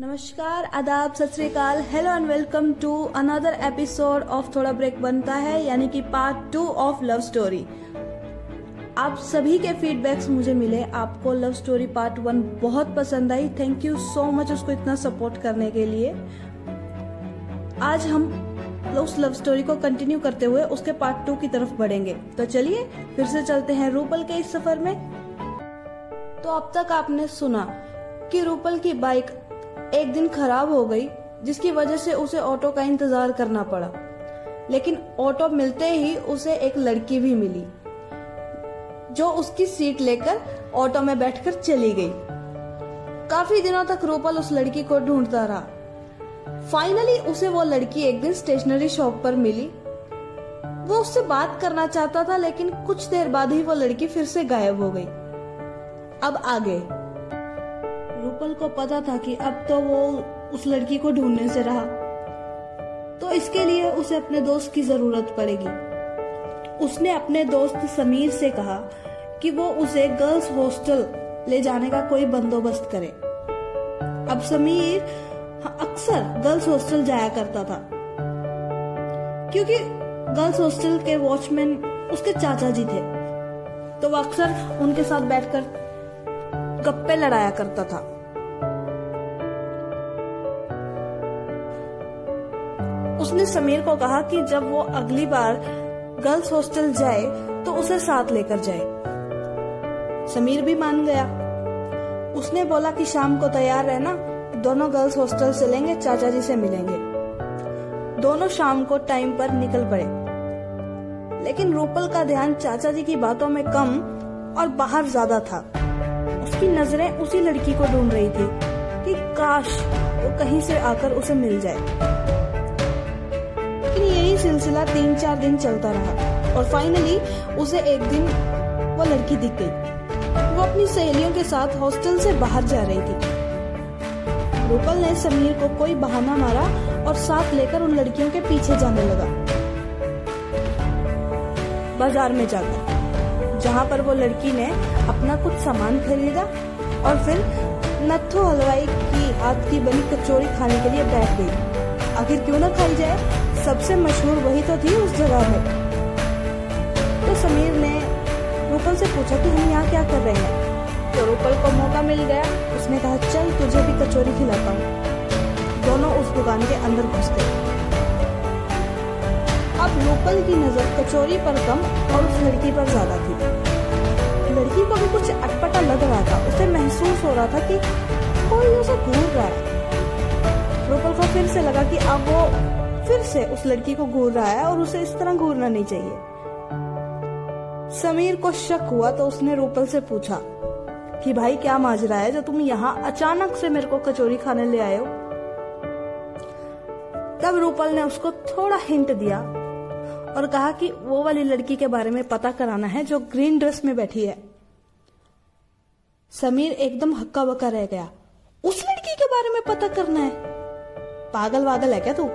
नमस्कार, आदाब, सत श्री अकाल, hello and welcome to another episode of थोड़ा ब्रेक बनता है, यानी कि पार्ट 2 ऑफ लव स्टोरी। आप सभी के फीडबैक्स मुझे मिले, आपको लव स्टोरी पार्ट 1 बहुत पसंद आई। थैंक यू सो मच उसको इतना सपोर्ट करने के लिए। आज हम उस लव स्टोरी को कंटिन्यू करते हुए उसके पार्ट 2 की तरफ बढ़ेंगे, तो चलिए फिर से चलते हैं रूपल के इस सफर में। तो अब तक आपने सुना कि रूपल की बाइक एक दिन खराब हो गई, जिसकी वजह से उसे ऑटो का इंतजार करना पड़ा। लेकिन ऑटो मिलते ही उसे एक लड़की भी मिली जो उसकी सीट लेकर ऑटो में बैठकर चली गई। काफी दिनों तक रूपल उस लड़की को ढूंढता रहा। फाइनली उसे वो लड़की एक दिन स्टेशनरी शॉप पर मिली। वो उससे बात करना चाहता था, लेकिन कुछ देर बाद ही वो लड़की फिर से गायब हो गई। अब आगे रूपल को पता था कि अब तो वो उस लड़की को ढूंढने से रहा, तो इसके लिए उसे अपने दोस्त की जरूरत पड़ेगी। उसने अपने दोस्त समीर से कहा कि वो उसे गर्ल्स हॉस्टल ले जाने का कोई बंदोबस्त करे। अब समीर अक्सर गर्ल्स हॉस्टल जाया करता था, क्योंकि गर्ल्स हॉस्टल के वॉचमैन उसके चाचा जी थे, तो वो अक्सर उनके साथ बैठकर गप्पे लड़ाया करता था। उसने समीर को कहा कि जब वो अगली बार गर्ल्स हॉस्टल जाए तो उसे साथ लेकर जाए। समीर भी मान गया। उसने बोला कि शाम को तैयार रहना, दोनों गर्ल्स हॉस्टल चलेंगे, चाचा जी से मिलेंगे। दोनों शाम को टाइम पर निकल पड़े, लेकिन रूपल का ध्यान चाचा जी की बातों में कम और बाहर ज्यादा था। उसकी नजरें उसी लड़की को ढूंढ रही थी कि काश वो कहीं से आकर उसे मिल जाए। लेकिन यही सिलसिला 3-4 दिन चलता रहा और फाइनली उसे एक दिन वो लड़की दिख गई। वो अपनी सहेलियों के साथ हॉस्टल से बाहर जा रही थी। रूपल ने समीर को कोई बहाना मारा और साथ लेकर उन लड़कियों के पीछे जाने लगा। बाजार में जाकर, जहाँ पर वो लड़की ने अपना कुछ सामान खरीदा और फिर नत्थू हलवाई की हाथ की बनी कचौड़ी खाने के लिए बैठ गई। आखिर क्यों ना खाई जाए, सबसे मशहूर वही तो थी उस जगह में। तो समीर ने रूपल से पूछा कि हम यहाँ क्या कर रहे हैं। तो रूपल को मौका मिल गया। उसने कहा, चल तुझे भी कचौरी खिलाता हूँ। दोनों उस दुकान के अंदर घुस गए। अब रूपल की नजर कचौरी पर कम और उस लड़की पर ज्यादा थी। लड़की को भी कुछ अटपटा लग रहा था। उसे महसूस हो रहा था कि कोई उसे घूर रहा है। रूपल को फिर से लगा कि अब वो फिर से उस लड़की को घूर रहा है और उसे इस तरह घूरना नहीं चाहिए। समीर को शक हुआ, तो उसने रूपल से पूछा कि भाई क्या माजरा है जो तुम यहाँ अचानक से मेरे को कचौरी खाने ले आए हो। तब रूपल ने उसको थोड़ा हिंट दिया और कहा कि वो वाली लड़की के बारे में पता कराना है जो ग्रीन ड्रेस में बैठी है। समीर एकदम हक्का बक्का रह गया। उस लड़की के बारे में पता करना है? पागल वागल है क्या तू?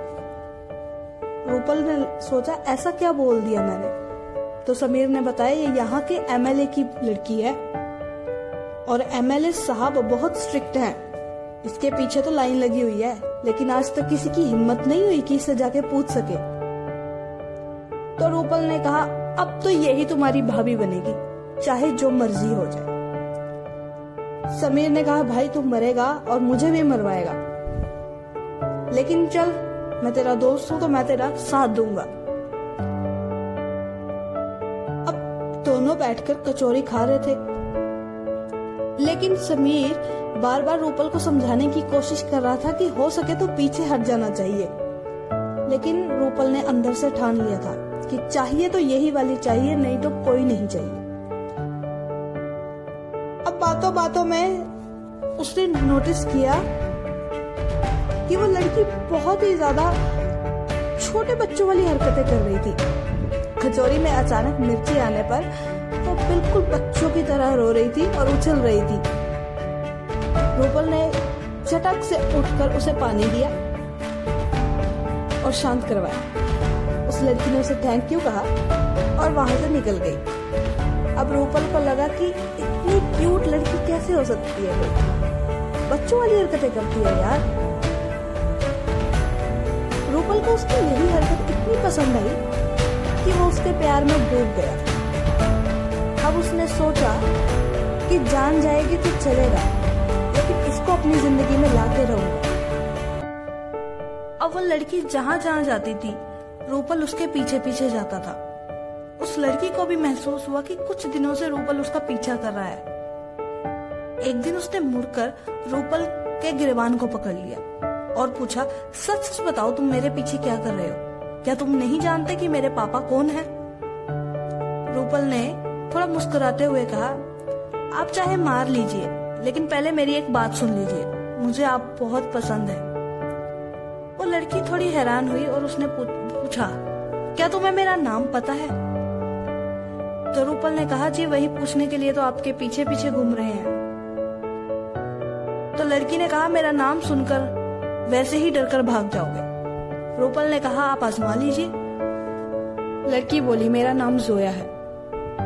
रूपल ने सोचा, ऐसा क्या बोल दिया मैंने। तो समीर ने बताया, ये यहाँ के MLA की लड़की है और MLA साहब बहुत स्ट्रिक्ट हैं। इसके पीछे तो लाइन लगी हुई है, लेकिन आज तक किसी की हिम्मत नहीं हुई कि इससे जाके पूछ सके। तो रूपल ने कहा, अब तो यही तुम्हारी भाभी बनेगी, चाहे जो मर्जी हो जाए। समीर ने कहा, भाई तू मरेगा और मुझे भी मरवाएगा, लेकिन चल मैं तेरा दोस्त हूं तो मैं तेरा साथ दूंगा। अब दोनों बैठकर कचौरी खा रहे थे, लेकिन समीर बार बार रूपल को समझाने की कोशिश कर रहा था कि हो सके तो पीछे हट जाना चाहिए। लेकिन रूपल ने अंदर से ठान लिया था कि चाहिए तो यही वाली चाहिए, नहीं तो कोई नहीं चाहिए। अब बातों बातों में उसने नोटिस किया कि वो लड़की बहुत ही ज्यादा छोटे बच्चों वाली हरकतें कर रही थी। कचौरी में अचानक मिर्ची आने पर वो बिल्कुल बच्चों की तरह रो रही थी और उछल रही थी। रूपल ने चटक से उठकर उसे पानी दिया और शांत करवाया। उस लड़की ने उसे थैंक यू कहा और वहां से निकल गई। अब रूपल को लगा कि इतनी क्यूट लड़की कैसे हो सकती है। बच्चों वाली हरकतें करती है यार। रूपल को उसकी यही हरकत इतनी पसंद आई कि वो उसके प्यार में डूब गया। अब उसने सोचा कि जान जाएगी तो चलेगा, लेकिन इसको अपनी जिंदगी में लाते रहूंगा। अब वो लड़की जहाँ जहाँ जाती थी रूपल उसके पीछे पीछे जाता था। उस लड़की को भी महसूस हुआ कि कुछ दिनों से रूपल उसका पीछा कर रहा है। एक दिन उसने मुड़कर रूपल के गिरबान को पकड़ लिया और पूछा, सच सच बताओ तुम मेरे पीछे क्या कर रहे हो? क्या तुम नहीं जानते कि मेरे पापा कौन है? रूपल ने थोड़ा मुस्कुराते हुए कहा, आप चाहे मार लीजिए, लेकिन पहले मेरी एक बात सुन लीजिए, मुझे आप बहुत पसंद है। वो लड़की थोड़ी हैरान हुई और उसने पूछा, क्या तुम्हें मेरा नाम पता है? तो रूपल ने कहा, जी वही पूछने के लिए तो आपके पीछे पीछे घूम रहे हैं। तो लड़की ने कहा, मेरा नाम सुनकर वैसे ही डरकर भाग जाओगे। रूपल ने कहा, आप आजमा लीजिए। लड़की बोली, मेरा नाम जोया है,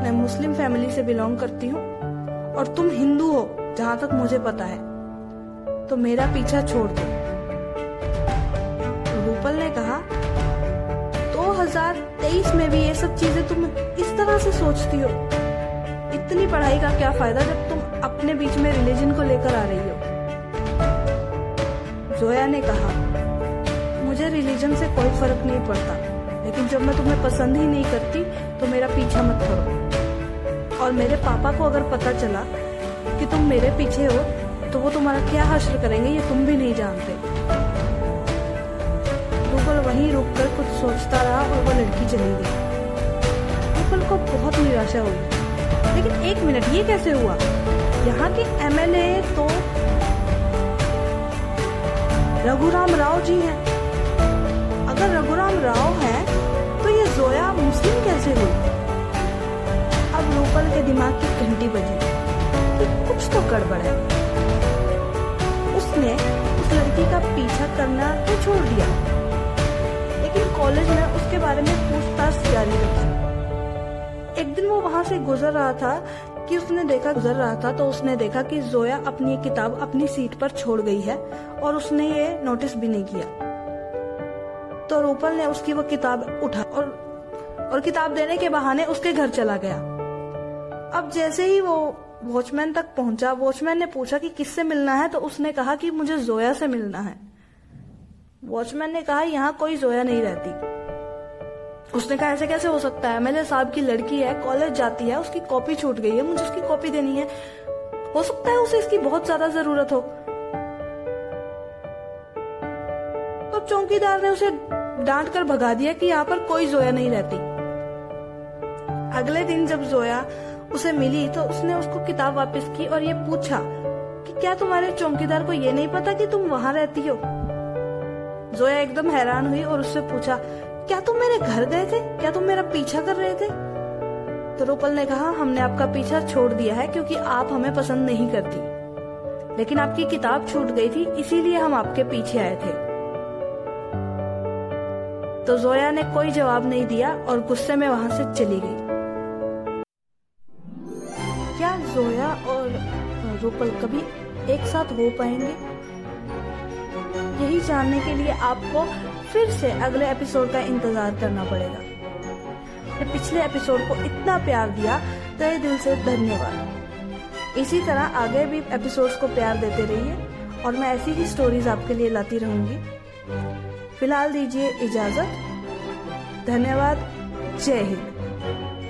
मैं मुस्लिम फैमिली से बिलोंग करती हूँ और तुम हिंदू हो जहाँ तक मुझे पता है, तो मेरा पीछा छोड़ दो। रूपल ने कहा, 2023 में भी ये सब चीजें तुम इस तरह से सोचती हो? इतनी पढ़ाई का क्या फायदा जब तुम अपने बीच में रिलीजन को लेकर आ रही हो? जोया ने कहा, मुझे रिलीजन से कोई फर्क नहीं पड़ता, लेकिन जब मैं तुम्हें पसंद ही नहीं करती तो मेरा पीछा मत करो, और मेरे पापा को अगर पता चला कि तुम मेरे पीछे हो तो वो तुम्हारा क्या हश्र करेंगे ये तुम भी नहीं जानते। रूपल वहीं रुककर कुछ सोचता रहा और वो लड़की चली गई। रूपल को बहुत निराशा हुई, लेकिन एक मिनट, ये कैसे हुआ? यहाँ के MLA तो रघुराम राव जी हैं। अगर रघुराम राव हैं, तो ये जोया मुस्लिम कैसे हुई? अब रूपल के दिमाग की घंटी बजी कि कुछ तो गड़बड़ है। उसने उस लड़की का पीछा करना तो छोड़ दिया, लेकिन कॉलेज में उसके बारे में पूछताछ जारी रखी। एक दिन वो वहाँ से गुजर रहा था कि उसने देखा तो उसने देखा कि जोया अपनी किताब अपनी सीट पर छोड़ गई है और उसने ये नोटिस भी नहीं किया। तो रूपल ने उसकी वो किताब उठा और किताब देने के बहाने उसके घर चला गया। अब जैसे ही वो वॉचमैन तक पहुंचा, वॉचमैन ने पूछा कि किससे मिलना है, तो उसने कहा कि मुझे जोया से मिलना है। वॉचमैन ने कहा, यहाँ कोई जोया नहीं रहती। उसने कहा, ऐसे कैसे हो सकता है? MLA साहब की लड़की है, कॉलेज जाती है, उसकी कॉपी छूट गई है, मुझे उसकी कॉपी देनी है, हो सकता है उसे इसकी बहुत ज्यादा जरूरत हो। तो चौकीदार ने उसे डांट कर भगा दिया कि यहाँ पर कोई जोया नहीं रहती। अगले दिन जब जोया उसे मिली तो उसने उसको किताब वापस की और ये पूछा कि क्या तुम्हारे चौकीदार को ये नहीं पता कि तुम वहां रहती हो? जोया एकदम हैरान हुई और उससे पूछा, क्या तुम मेरे घर गए थे? क्या तुम मेरा पीछा कर रहे थे? तो रूपल ने कहा, हमने आपका पीछा छोड़ दिया है क्योंकि आप हमें पसंद नहीं करती, लेकिन आपकी किताब छूट गई थी, इसीलिए हम आपके पीछे आए थे। तो जोया ने कोई जवाब नहीं दिया और गुस्से में वहां से चली गई। क्या जोया और रूपल कभी एक साथ हो पाएंगे? यही जानने के लिए आपको फिर से अगले एपिसोड का इंतजार करना पड़ेगा। पिछले एपिसोड को इतना प्यार दिया, तहे दिल से धन्यवाद। इसी तरह आगे भी एपिसोड्स को प्यार देते रहिए और मैं ऐसी ही स्टोरीज आपके लिए लाती रहूंगी। फिलहाल दीजिए इजाजत। धन्यवाद। जय हिंद।